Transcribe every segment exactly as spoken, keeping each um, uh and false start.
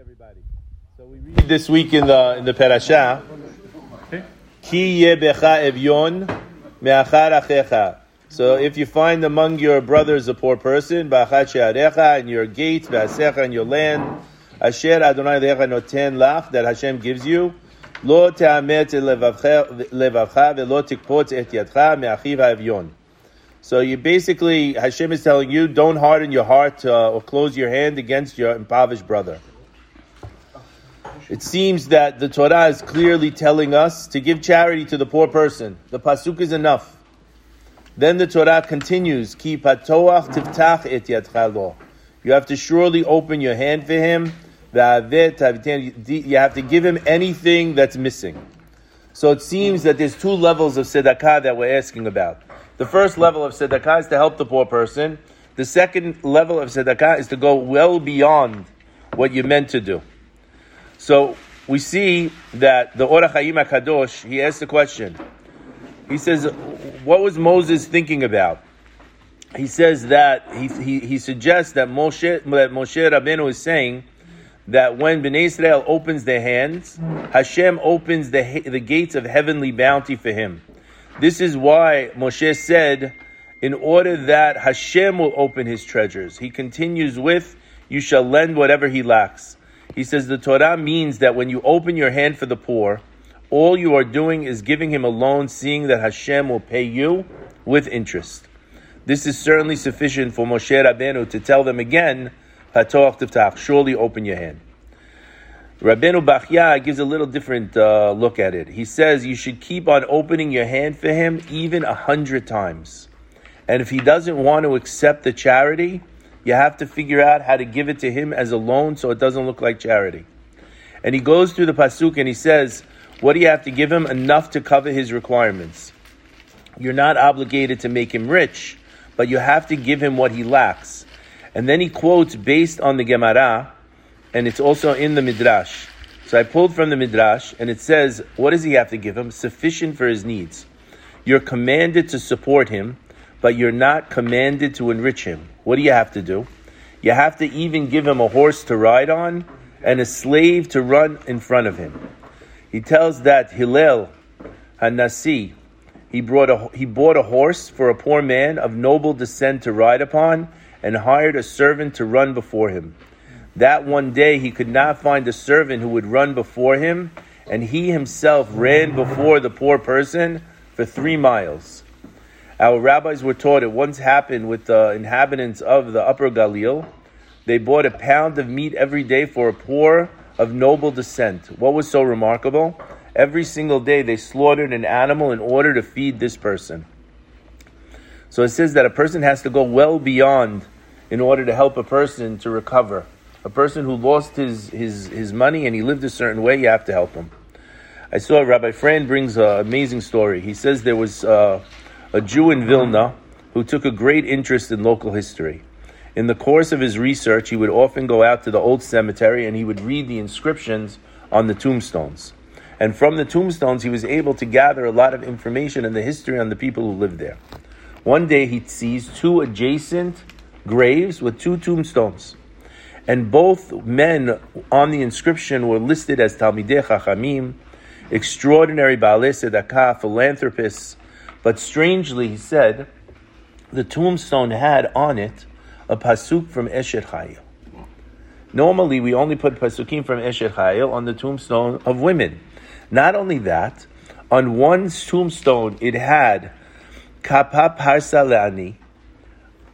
everybody. So we read this week in the in the Parasha. Ki yebakha avyon, me'achal achakha. So if you find among your brothers a poor person, ba'ach ya'recha, in your gates, Ba'asecha, in your land, Asher a she'ar adonai da'ach noten lach, that Hashem gives you, lo te'ment liv'avcha, ve'lotik pot et yatcha, me'achiv avyon. So you basically, Hashem is telling you, don't harden your heart uh, or close your hand against your impoverished brother. It seems that the Torah is clearly telling us to give charity to the poor person. The pasuk is enough. Then the Torah continues, Ki Hatoach tiftach et yatcha lo. You have to surely open your hand for him. You have to give him anything that's missing. So it seems that there's two levels of tzedakah that we're asking about. The first level of tzedakah is to help the poor person. The second level of tzedakah is to go well beyond what you're meant to do. So we see that the Orach Chaim HaKadosh, he asked the question. He says, what was Moses thinking about? He says that, he he, he suggests that Moshe, that Moshe Rabbeinu is saying that when Bnei Israel opens their hands, Hashem opens the the gates of heavenly bounty for him. This is why Moshe said, in order that Hashem will open his treasures. He continues with, you shall lend whatever he lacks. He says the Torah means that when you open your hand for the poor, all you are doing is giving him a loan, seeing that Hashem will pay you with interest. This is certainly sufficient for Moshe Rabbeinu to tell them again, Hatoach tiftach, surely open your hand. Rabbeinu Bachya gives a little different uh, look at it. He says you should keep on opening your hand for him even a hundred times. And if he doesn't want to accept the charity, you have to figure out how to give it to him as a loan so it doesn't look like charity. And he goes through the pasuk and he says, what do you have to give him? Enough to cover his requirements. You're not obligated to make him rich, but you have to give him what he lacks. And then he quotes based on the Gemara, and it's also in the Midrash. So I pulled from the Midrash, and it says, what does he have to give him? Sufficient for his needs. You're commanded to support him, but you're not commanded to enrich him. What do you have to do? You have to even give him a horse to ride on and a slave to run in front of him. He tells that Hillel Hanasi, he brought a, he bought a horse for a poor man of noble descent to ride upon and hired a servant to run before him. That one day he could not find a servant who would run before him, and he himself ran before the poor person for three miles. Our rabbis were taught it once happened with the inhabitants of the upper Galil. They bought a pound of meat every day for a poor of noble descent. What was so remarkable? Every single day they slaughtered an animal in order to feed this person. So it says that a person has to go well beyond in order to help a person to recover. A person who lost his, his, his money and he lived a certain way, you have to help him. I saw Rabbi Fran brings an amazing story. He says there was uh, a Jew in Vilna who took a great interest in local history. In the course of his research, he would often go out to the old cemetery and he would read the inscriptions on the tombstones. And from the tombstones, he was able to gather a lot of information and the history on the people who lived there. One day he sees two adjacent graves with two tombstones. And both men on the inscription were listed as Talmidei Chachamim, extraordinary Ba'alei Sedaka, philanthropists. But strangely, he said, the tombstone had on it a pasuk from Eshet Chayil. Normally, we only put pasukim from Eshet Chayil on the tombstone of women. Not only that, on one tombstone, it had kapha parsa l'ani.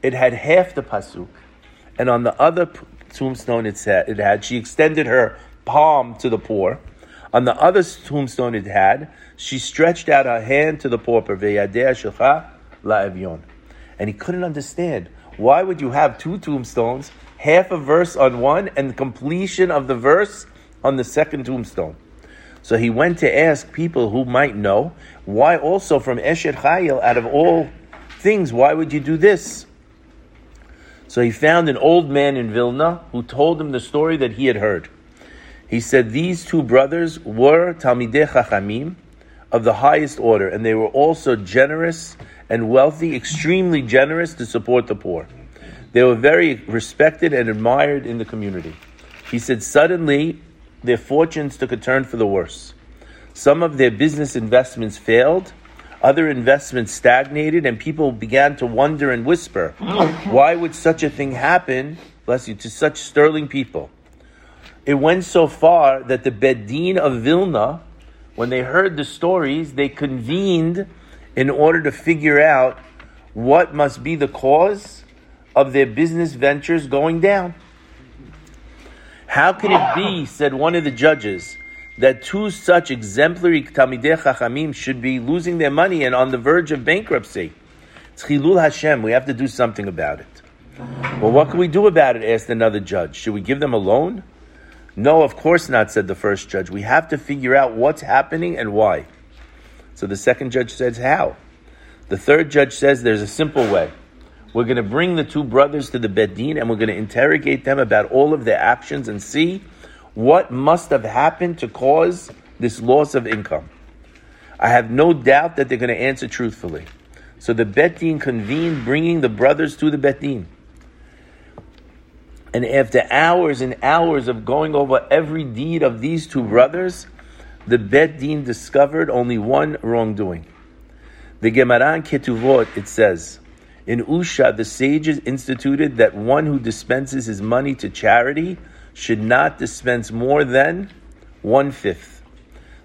It had half the pasuk. And on the other tombstone it said it had, she extended her palm to the poor. On the other tombstone it had, she stretched out her hand to the poor. And he couldn't understand, why would you have two tombstones, half a verse on one and the completion of the verse on the second tombstone? So he went to ask people who might know, why also from Eshet Chayil, out of all things, why would you do this? So he found an old man in Vilna who told him the story that he had heard. He said these two brothers were Talmidei Chachamim of the highest order, and they were also generous and wealthy, extremely generous to support the poor. They were very respected and admired in the community. He said, suddenly, their fortunes took a turn for the worse. Some of their business investments failed, other investments stagnated, and people began to wonder and whisper, why would such a thing happen, bless you, to such sterling people? It went so far that the Beit Din of Vilna, when they heard the stories, they convened in order to figure out what must be the cause of their business ventures going down. How could it be, said one of the judges, that two such exemplary Talmidei Chachamim should be losing their money and on the verge of bankruptcy? It's Chilul Hashem. We have to do something about it. Well, what can we do about it, asked another judge. Should we give them a loan? No, of course not, said the first judge. We have to figure out what's happening and why. So the second judge says, how? The third judge says, there's a simple way. We're going to bring the two brothers to the Beit Din and we're going to interrogate them about all of their actions and see what must have happened to cause this loss of income. I have no doubt that they're going to answer truthfully. So the Beit Din convened, bringing the brothers to the Beit Din. And after hours and hours of going over every deed of these two brothers, the Beit Din discovered only one wrongdoing. The Gemaran Ketuvot, it says, in Usha, the sages instituted that one who dispenses his money to charity should not dispense more than one-fifth.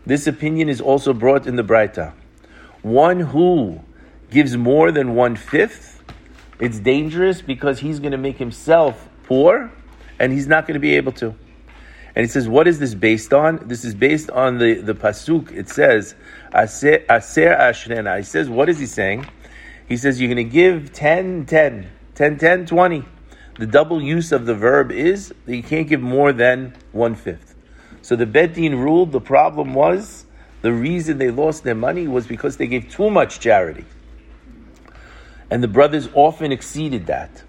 This opinion is also brought in the B'rita. One who gives more than one-fifth, it's dangerous because he's going to make himself poor and he's not going to be able to. And he says, what is this based on? This is based on the, the pasuk. It says, Aser a she'ar. He says, what is he saying? He says, you're going to give ten, ten, ten, ten, twenty. The double use of the verb is that you can't give more than one-fifth. So the Beit Din ruled the problem was, the reason they lost their money was because they gave too much charity. And the brothers often exceeded that.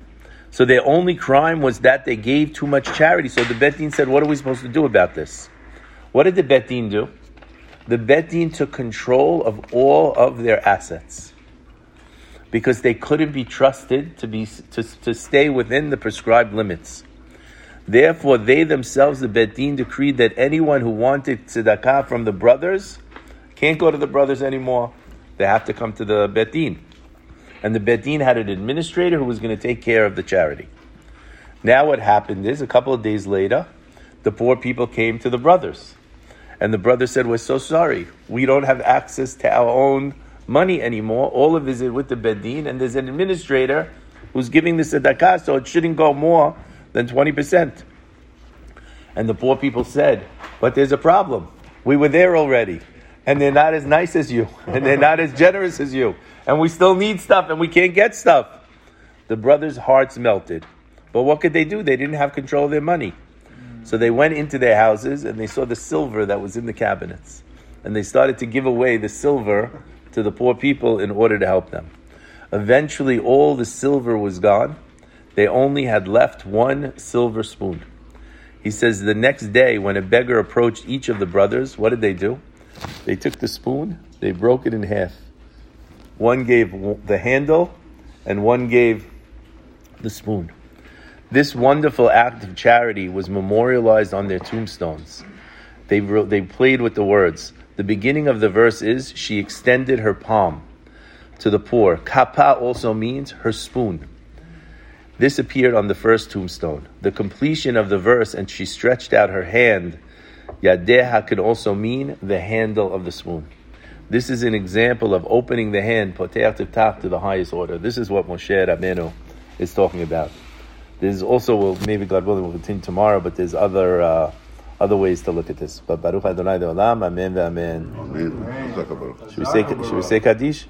So their only crime was that they gave too much charity. So the Beit Din said, what are we supposed to do about this? What did the Beit Din do? The Beit Din took control of all of their assets, because they couldn't be trusted to be to, to stay within the prescribed limits. Therefore, they themselves, the Beit Din, decreed that anyone who wanted tzedakah from the brothers can't go to the brothers anymore. They have to come to the Beit Din. And the Beit Din had an administrator who was going to take care of the charity. Now what happened is, a couple of days later, the poor people came to the brothers. And the brothers said, we're so sorry. We don't have access to our own money anymore. All of it is with the Beit Din, and there's an administrator who's giving the tzedakah, so it shouldn't go more than twenty percent. And the poor people said, but there's a problem. We were there already, and they're not as nice as you, and they're not as generous as you, and we still need stuff, and we can't get stuff. The brothers' hearts melted. But what could they do? They didn't have control of their money. So they went into their houses, and they saw the silver that was in the cabinets, and they started to give away the silver to the poor people in order to help them. Eventually, all the silver was gone. They only had left one silver spoon. He says, the next day, when a beggar approached each of the brothers, what did they do? They took the spoon, they broke it in half. One gave the handle, and one gave the spoon. This wonderful act of charity was memorialized on their tombstones. They wrote, they played with the words. The beginning of the verse is, she extended her palm to the poor. Kapha also means her spoon. This appeared on the first tombstone. The completion of the verse, and she stretched out her hand, yadeha, could also mean the handle of the spoon. This is an example of opening the hand, poteh tiftach, to the highest order. This is what Moshe Rabbeinu is talking about. There's also, well, maybe God willing, we'll continue tomorrow, but there's other... Uh, Other ways to look at this. But Baruch Adonai Olam, Amen, Amen. Amen. Should we say, should we say Kaddish?